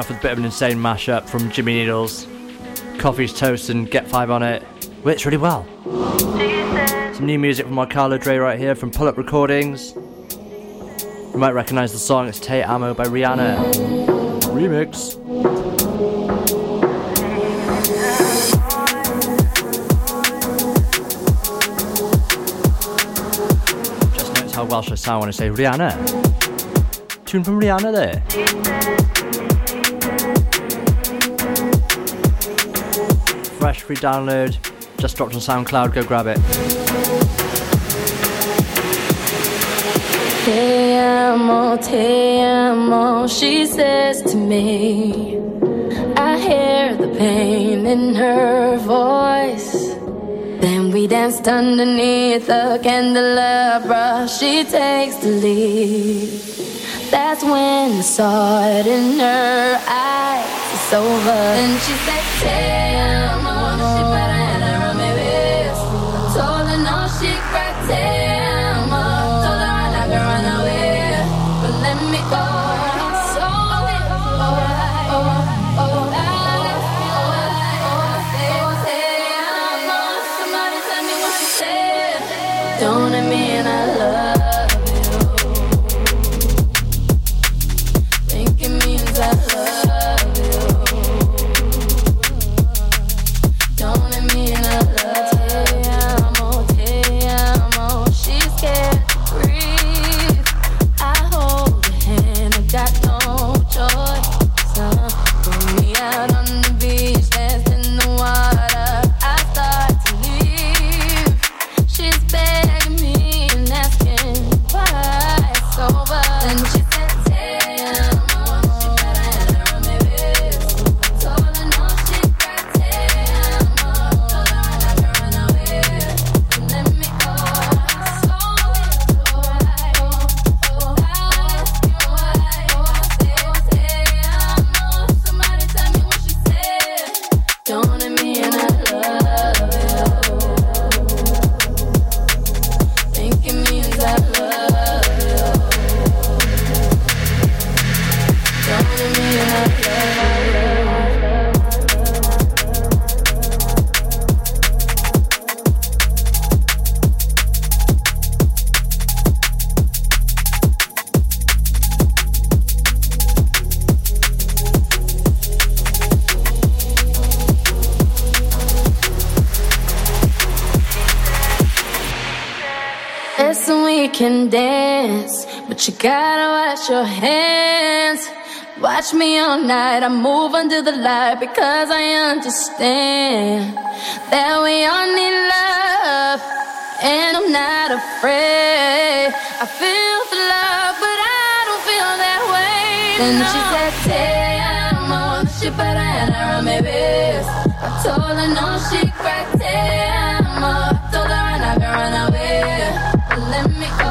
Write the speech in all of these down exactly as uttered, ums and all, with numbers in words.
off with a bit of an insane mashup from Jimmy Needles, Coffee's Toast and Get Five on it. Works really well. Some new music from my Carlo Dre right here from Pull Up Recordings. You might recognise the song, it's Te Amo by Rihanna. Remix. Just notice how Welsh I sound when I say Rihanna. Tune from Rihanna there. Fresh free download, just dropped on SoundCloud, go grab it. Te amo, te amo, she says to me. I hear the pain in her voice. Then we danced underneath the candelabra. She takes the lead. That's when I saw it in her eyes. It's over. And she said, te amo. She put her hand around my waist. I told her no, she cried, te amo. Can dance, but you gotta wash your hands. Watch me all night, I move under the light because I understand that we all need love, and I'm not afraid. I feel the love, but I don't feel that way. And no. She said, te amo, she put her hand around my waist. I told her no, she cried, te amo. I told her I'm not gonna run away. Let me go.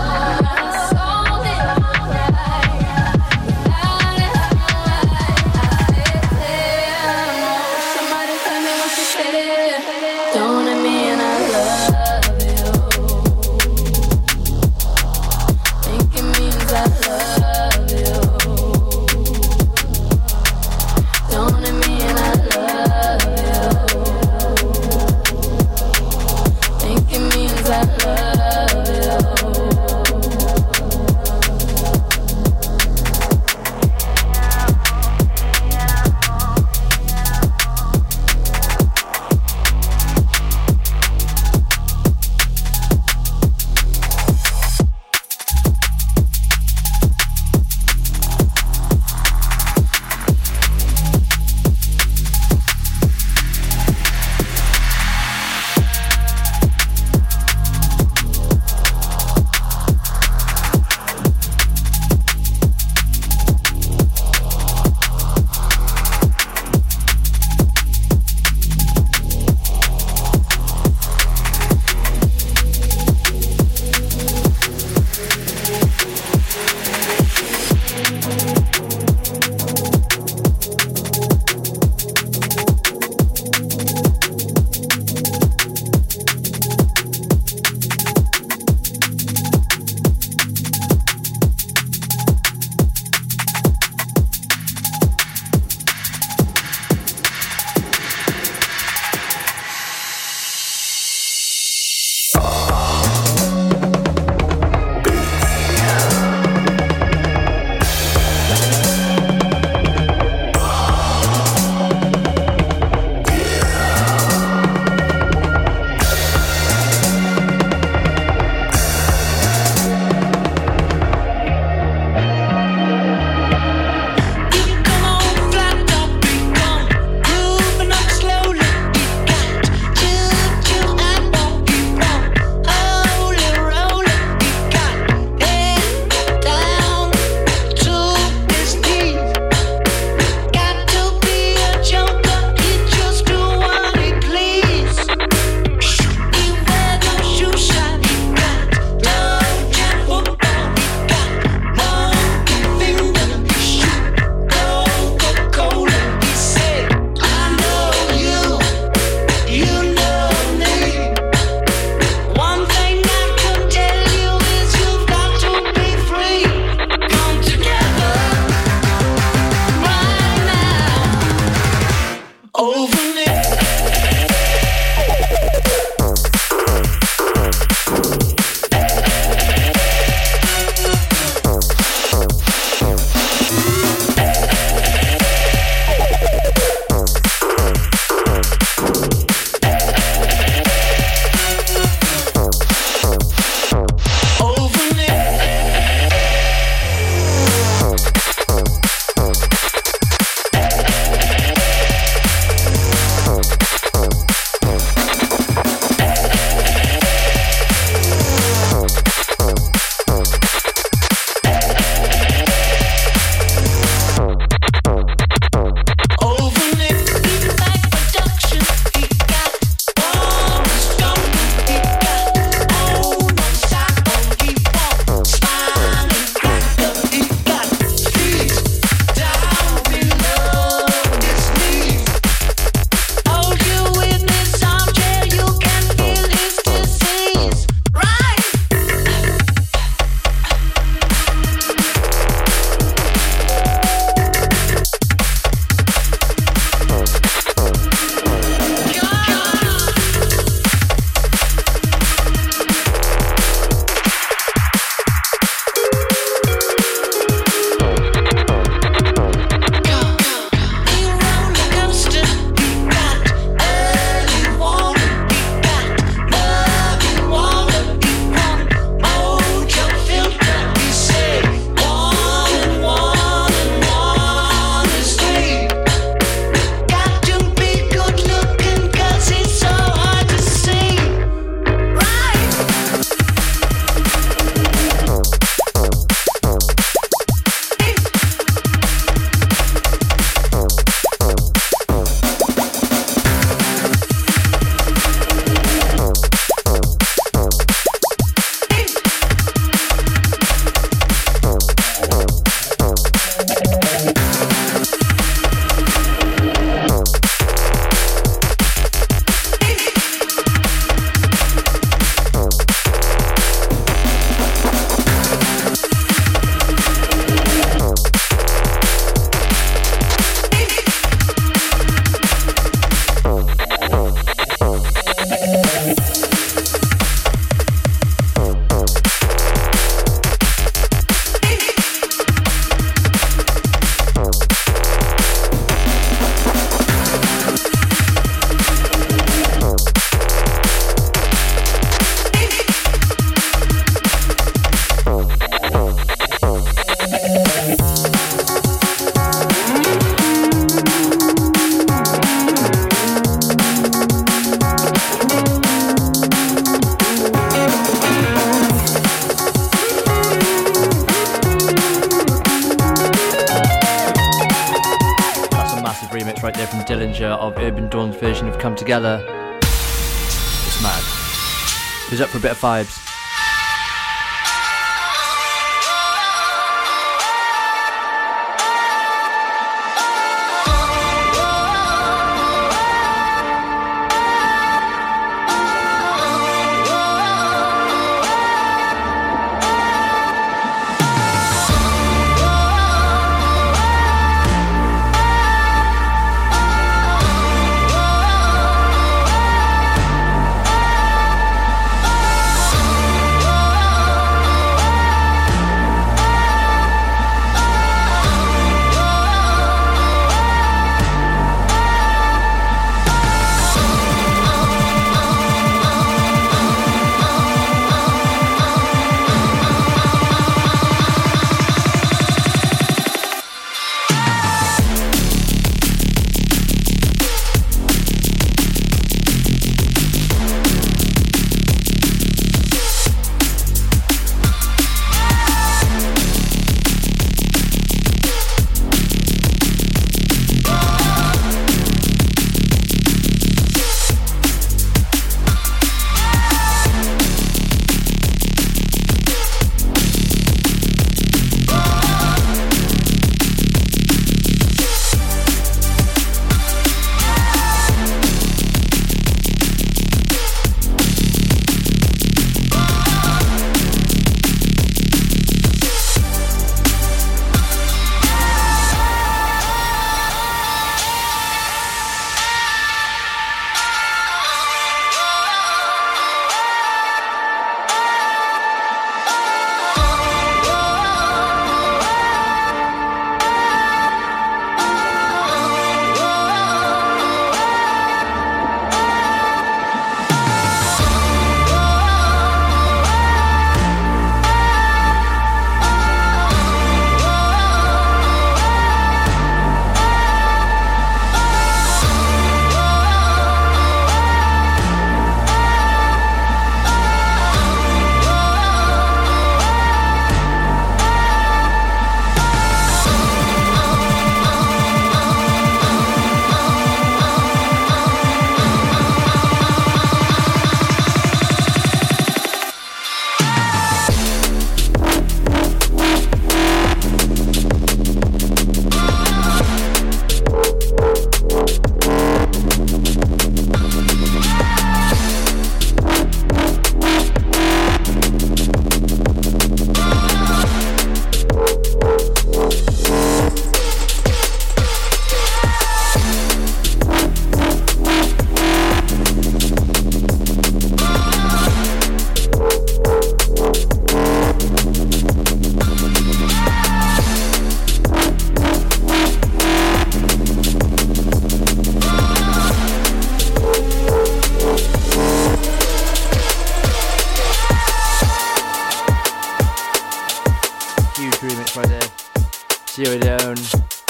there from Dillinger of Urban Dawn's version of Come Together. It's mad. Who's up for a bit of vibes?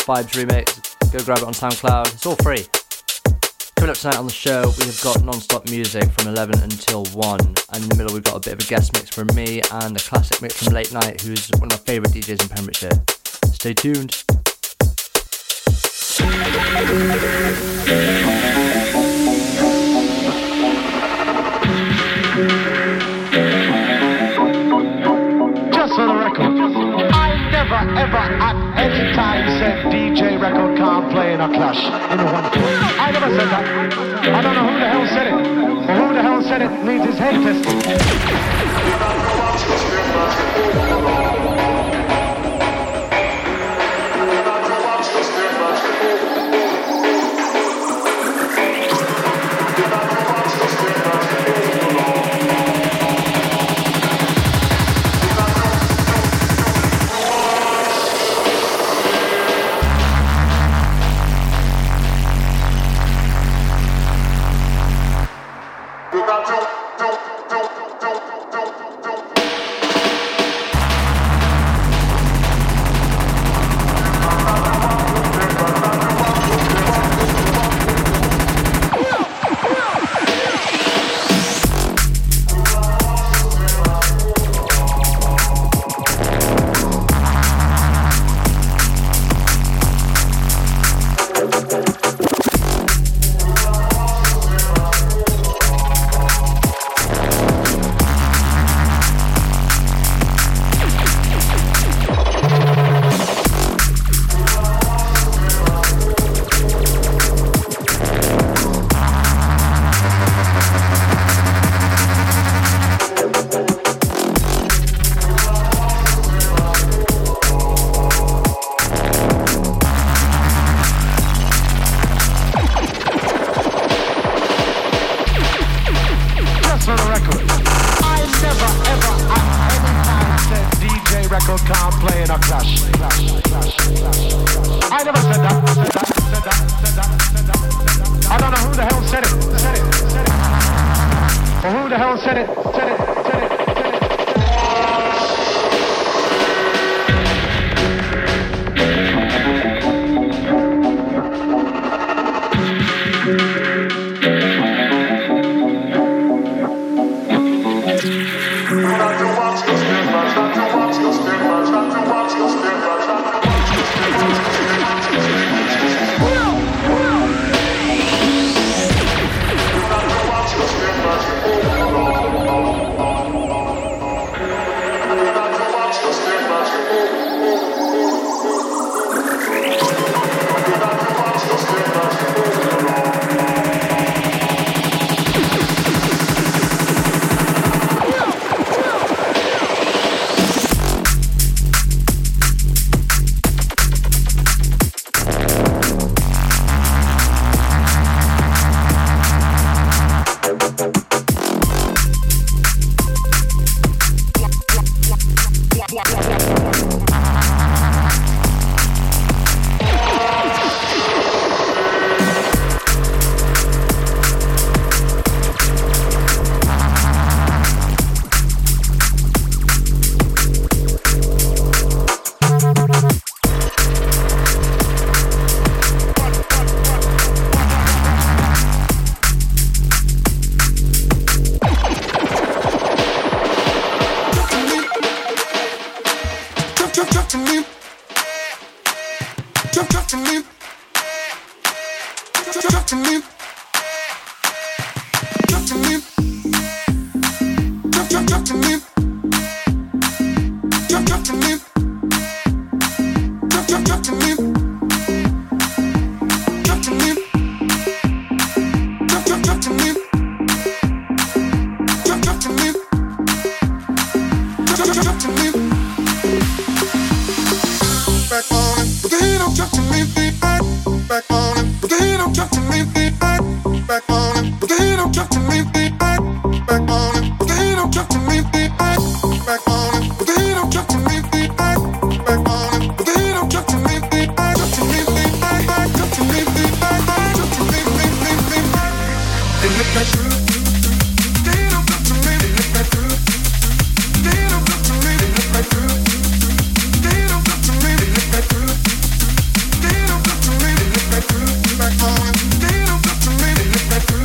Vibes remix, go grab it on SoundCloud, it's all free. Coming up tonight on the show, we have got non-stop music from eleven until one, and in the middle we've got a bit of a guest mix from me and a classic mix from Late Night, who's one of my favourite D Js in Pembrokeshire. Stay tuned. Just for the record, I never ever at any time said D J record can't play in a clash in a one place. I never said that. I don't know who the hell said it. Or who the hell said it needs his head tested. Don't, don't, don't, don't, don't, don't. can't play in a clash. I never said that, said that, said that, said that, said that. I don't know who the hell said it, said it, said it. Or who the hell said it, said it, said it, said it. They don't look to me, they look back on it. They don't look to me, they look back through.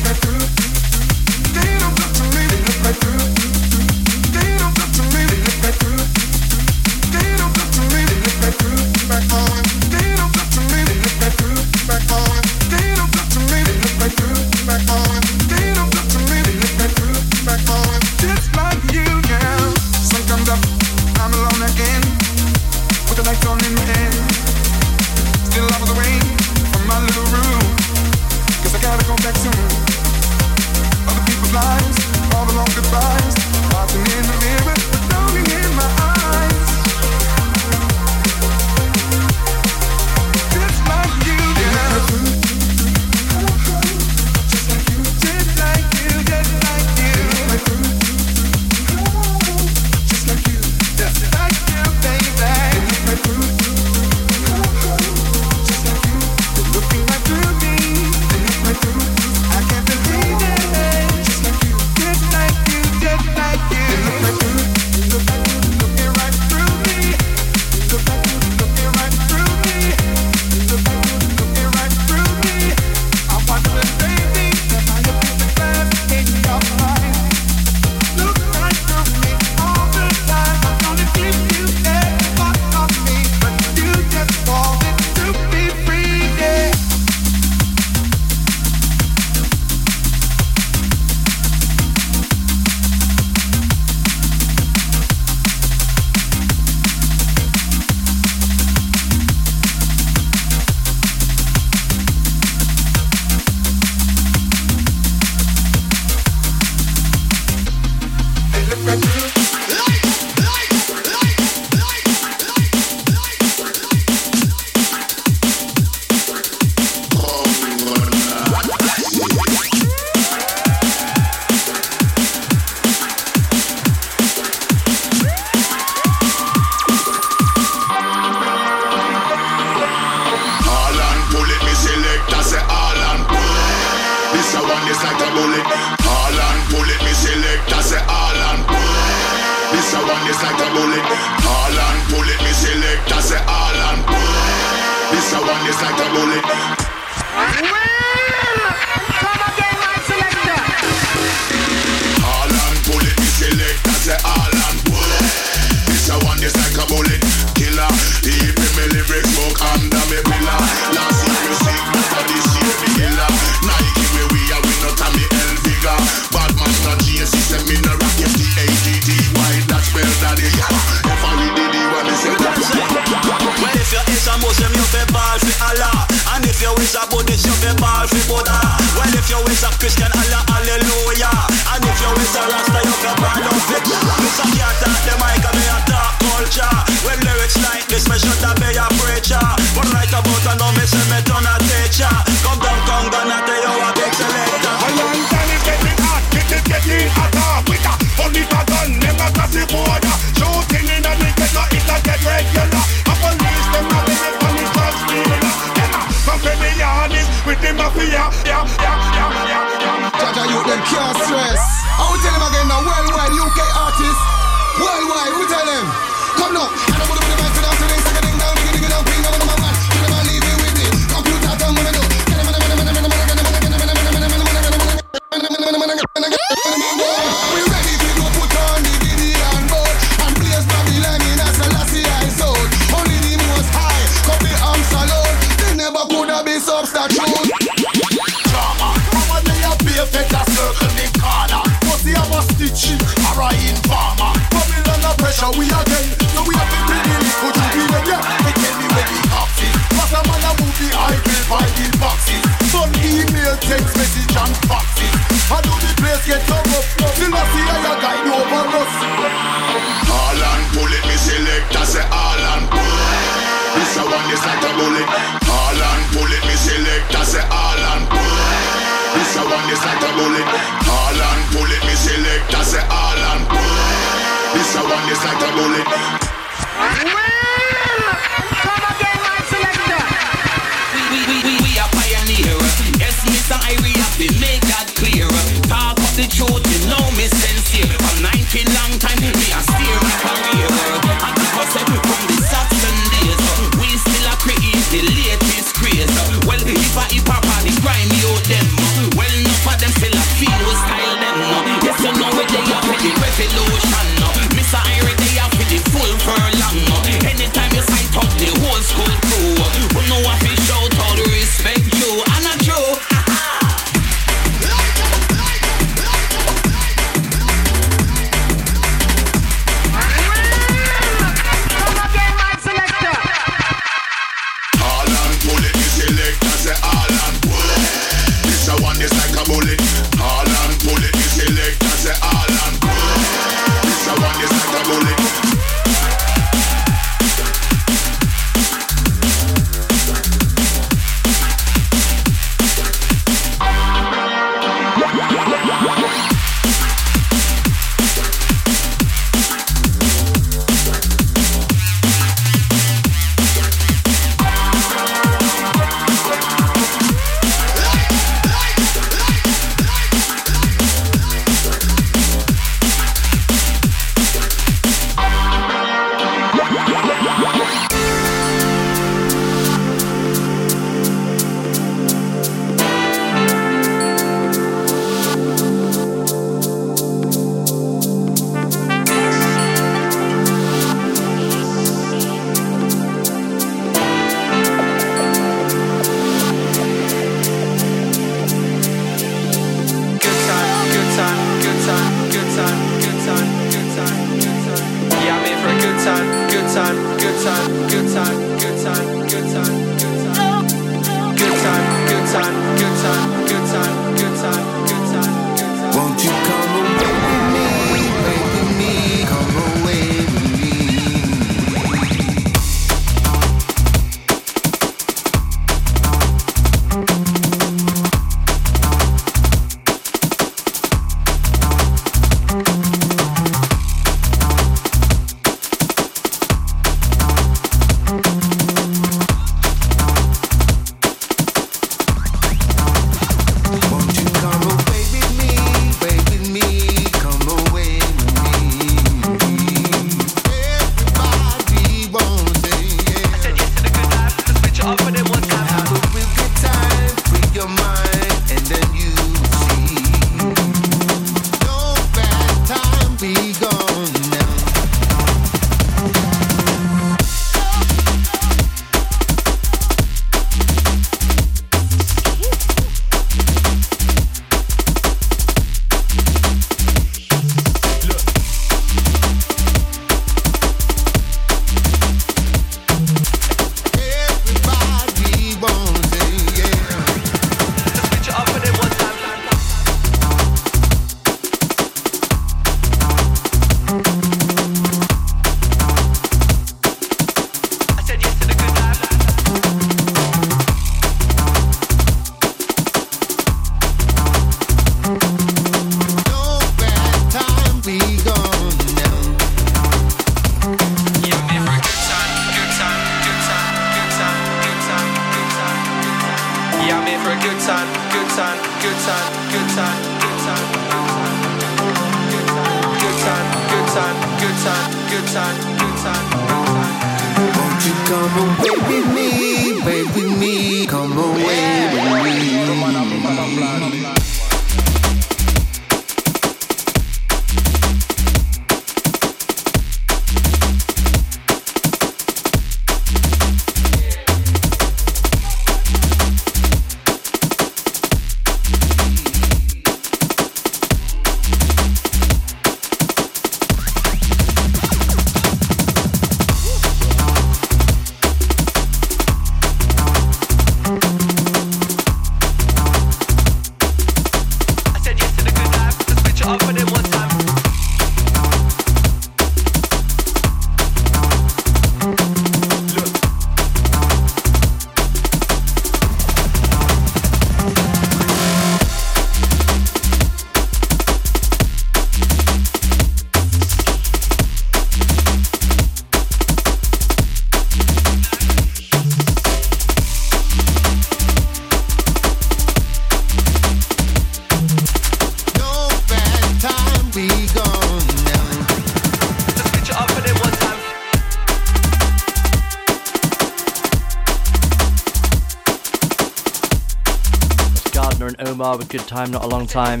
Good time, not a long time.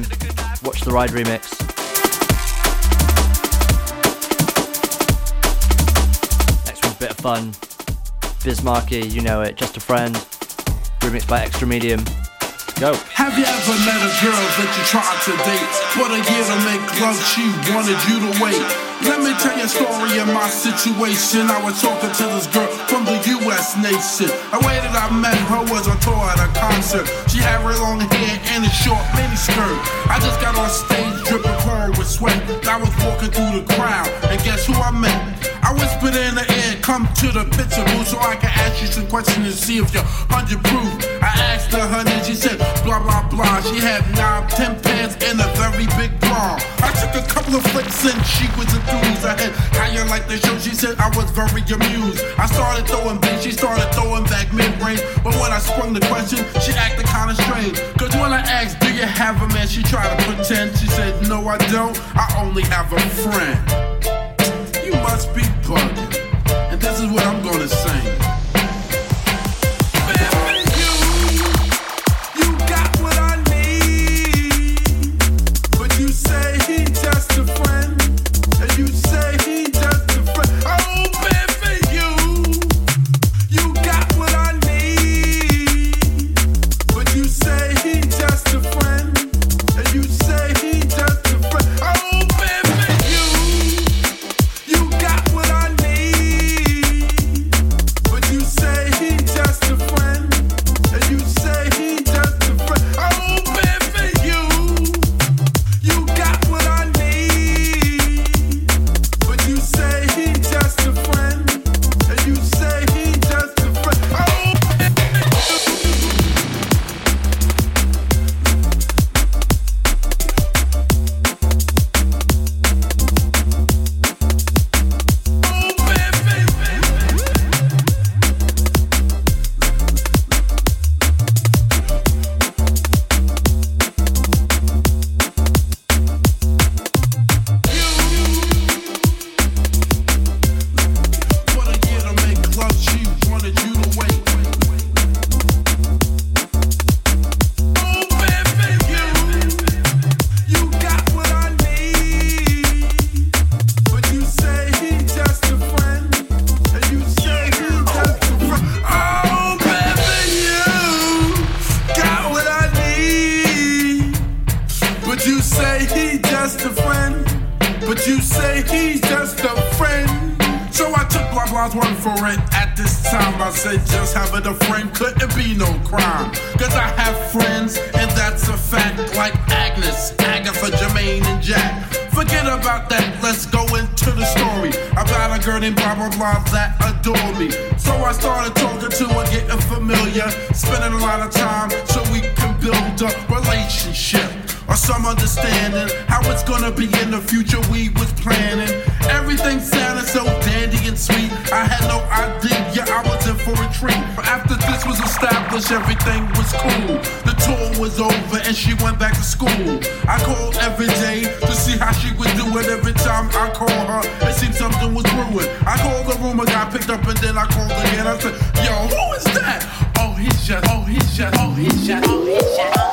Watch the Ride remix. Next one's a bit of fun. Biz Markie, you know it, Just a Friend. Remixed by Extra Medium. Go. Have you ever met a girl that you tried to date? What a year to make love, she wanted you to wait. Let me tell you a story of my situation. I was talking to this girl from the U S nation. The way that I met her was a tour at a concert. She had real long hair and a short miniskirt. I just got on stage dripping cold with sweat. I was walking through the crowd, and guess who I met? I whispered in the air, come to the picture booth so I can ask you some questions and see if you're one hundred proof. I asked her her name, she said blah blah blah. She had nine, ten pants and a very big bra. I took a couple of flicks and she was a I had higher like the show, she said I was very amused. I started throwing beats, she started throwing back mid-range. But when I sprung the question, she acted kinda strange. Cause when I asked, do you have a man? She tried to pretend, she said, no I don't, I only have a friend. You must be bugging, and this is what I'm gonna sing. Let's go in. girl named Barbara Blonde that adored me. So I started talking to her, getting familiar, spending a lot of time so we can build a relationship or some understanding how it's gonna be in the future we was planning. Everything sounded so dandy and sweet. I had no idea I was in for a treat. After this was established, everything was cool. The tour was over and she went back to school. I called every day to see how she would do it. Every time I called her, it seemed something was brewing. I called the room, I got picked up, and then I called again. I said, yo, who is that? Oh, he's just, oh, he's just, oh, he's just, oh, he's just.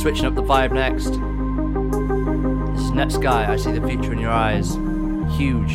Switching up the vibe next. This next guy, I see the future in your eyes. Huge.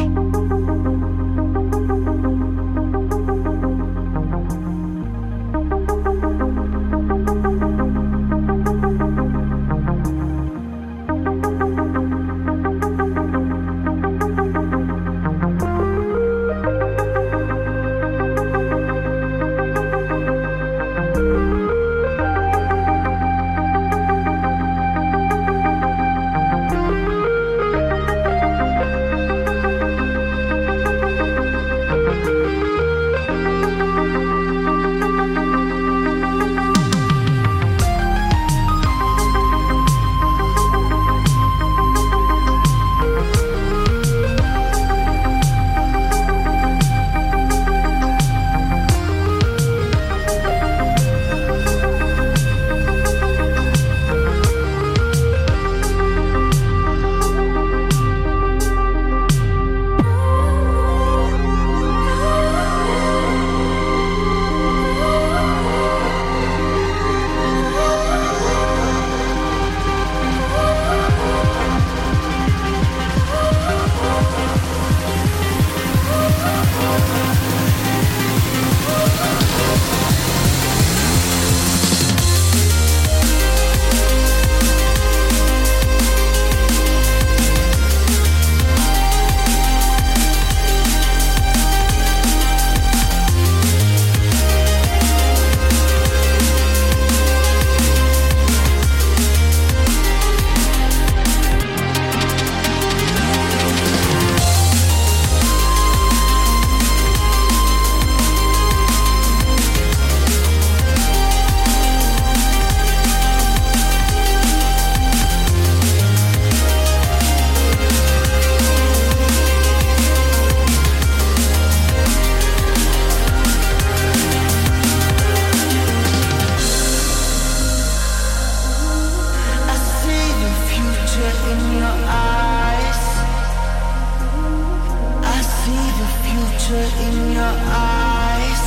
In your eyes,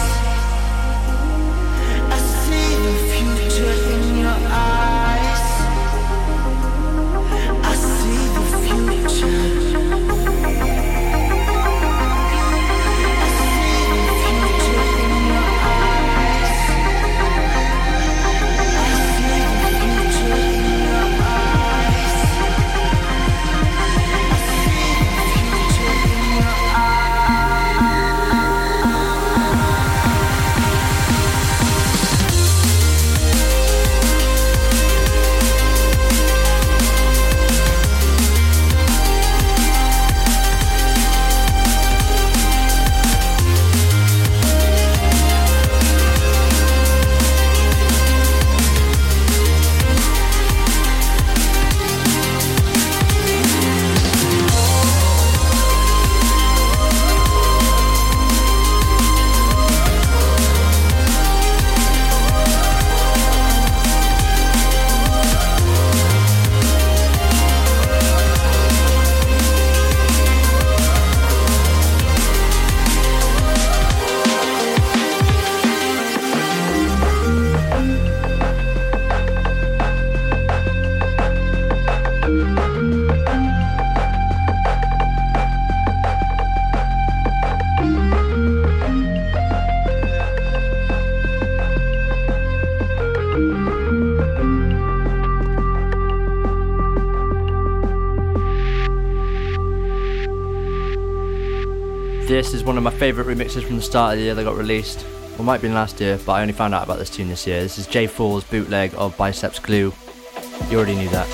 this is one of my favourite remixes from the start of the year that got released. Well, it might have been last year, but I only found out about this tune this year. This is Jay Fall's bootleg of Biceps Glue. You already knew that.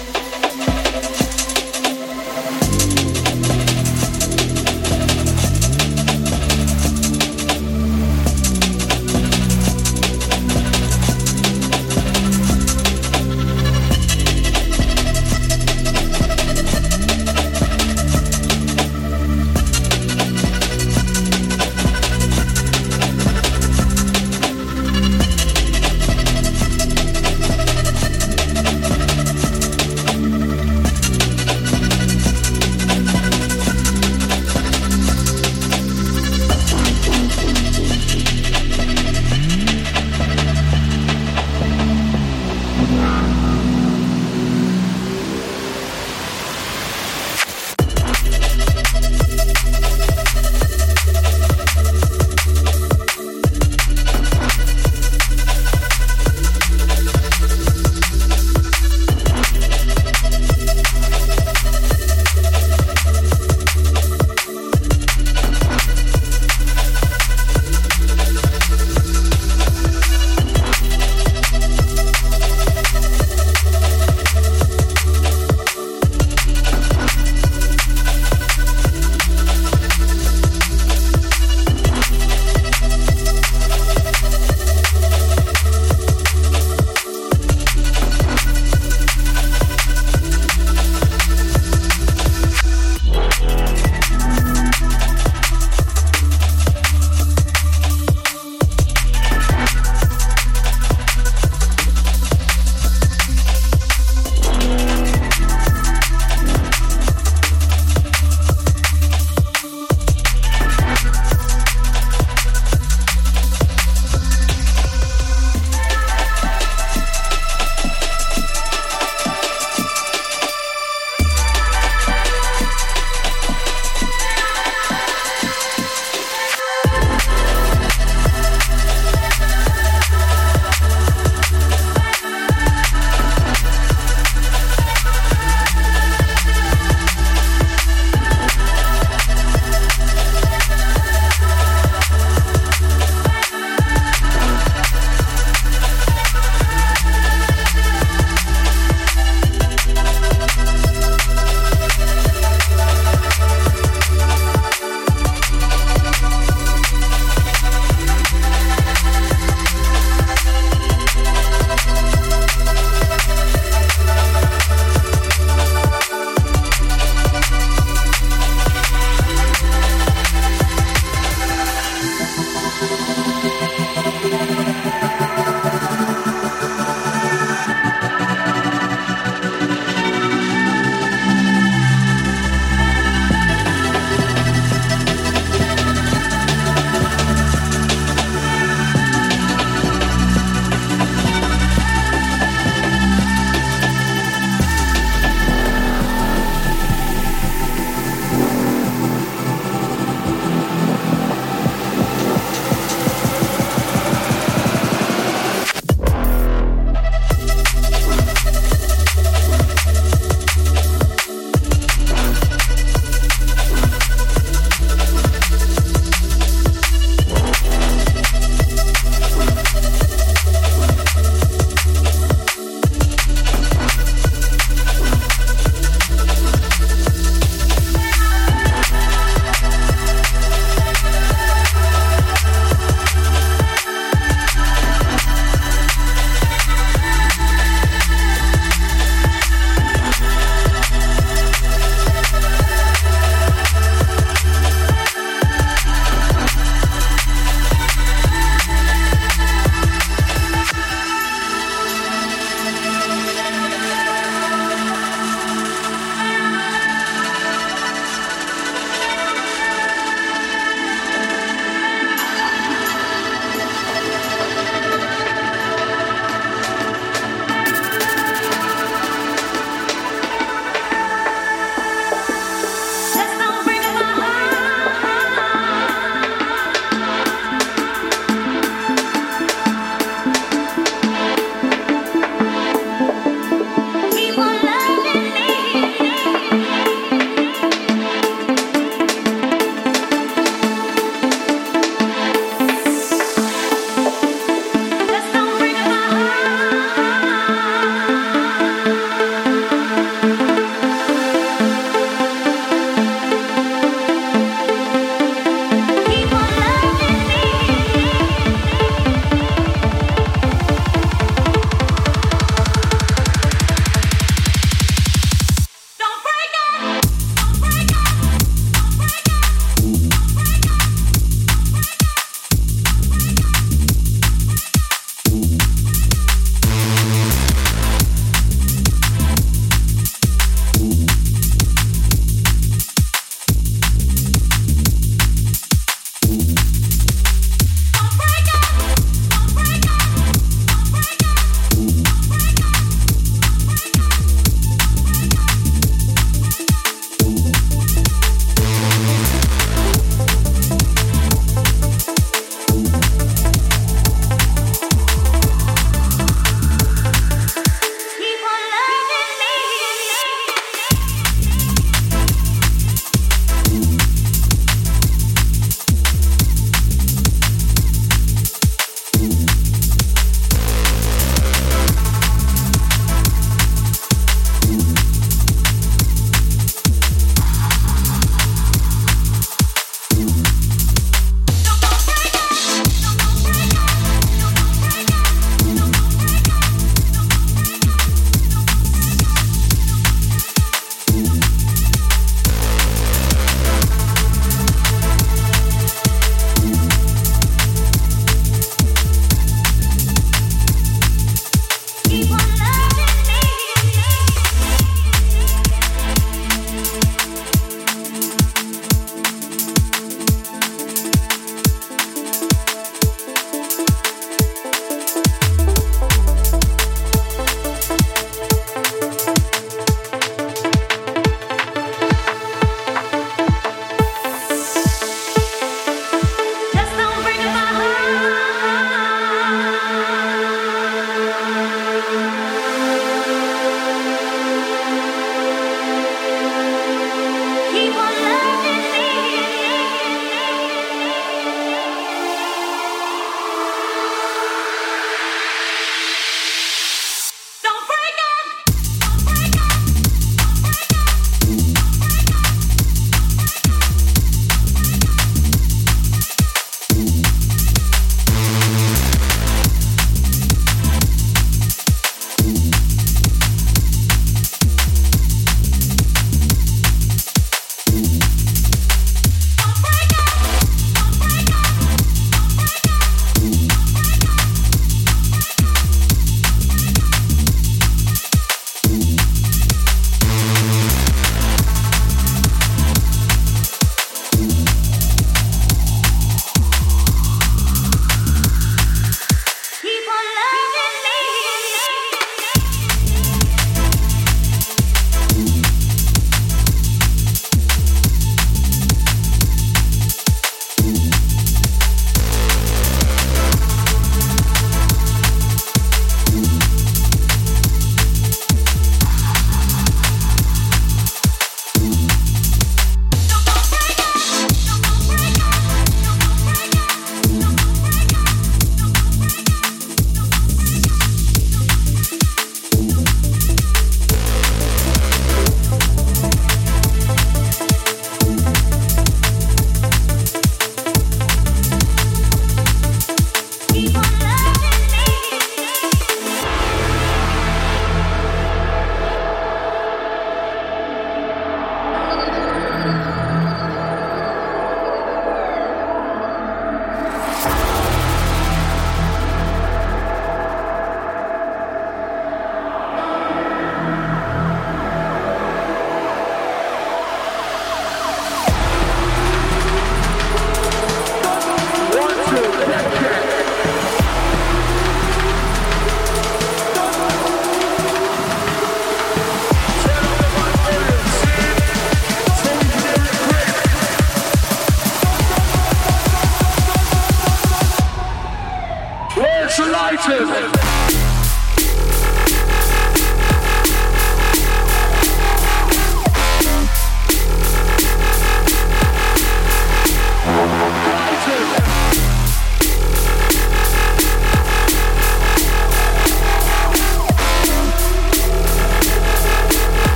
electrolytes.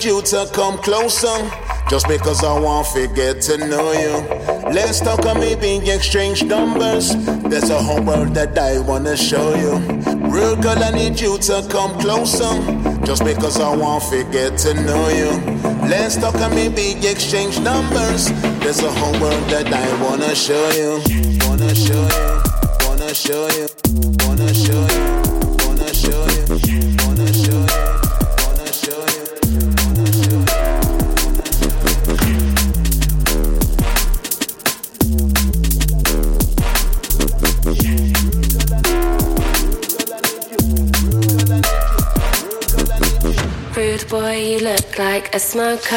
You to come closer, just because I want to get to know you. Let's talk and maybe exchange numbers. There's a whole world that I want to show you. Real girl, I need you to come closer, just because I want to get to know you. Let's talk and maybe exchange numbers. There's a whole world that I want to show you. Want to show you, want to show you, want to show you, want to show you, want to show you. Boy, you look like a smoker.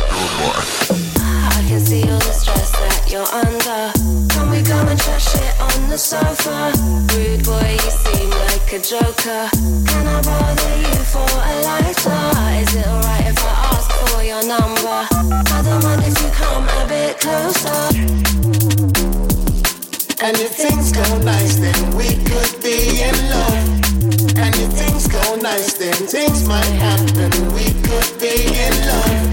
I can see all the stress that you're under. Can we come and chat shit on the sofa? Rude boy, you seem like a joker. Can I bother you for a lighter? Is it alright if I ask for your number? I don't mind if you come a bit closer. And if things go nice, then we could be in love. And if things go nice, then things might happen. We could be in love.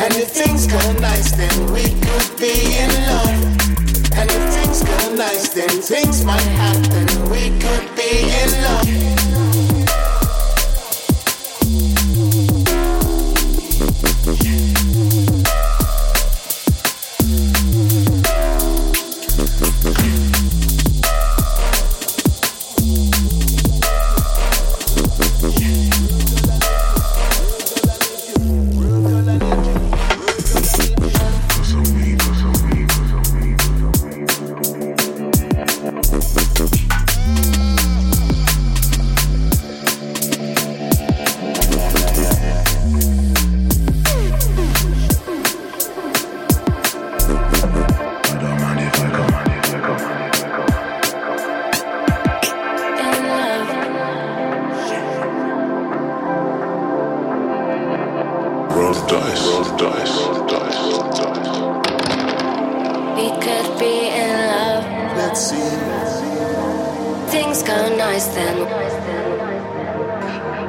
And if things go nice, then we could be in love. And if things go nice, then things might happen. We could be in love. we could be in love. Let's see. Things go nice then.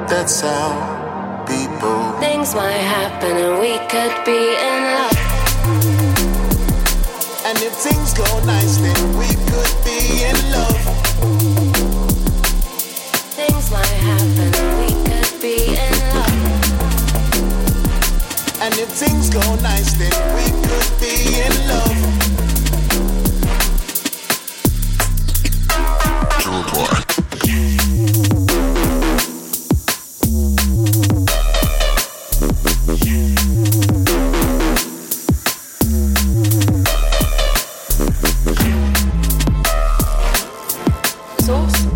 That's how people. Things might happen and we could be in love. And if things go nice then we could be in love. Things might happen and we could be in love. And if things go nice, then we could be in love. It's awesome.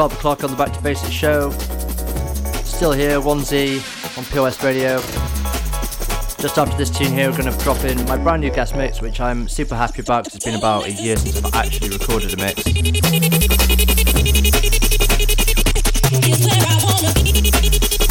twelve o'clock on the Back to Basics show. Still here, one Z on P O S Radio. Just after this tune here, we're going to drop in my brand new guest mix, which I'm super happy about because it's been about a year since I've actually recorded a mix. It's where I wanna be.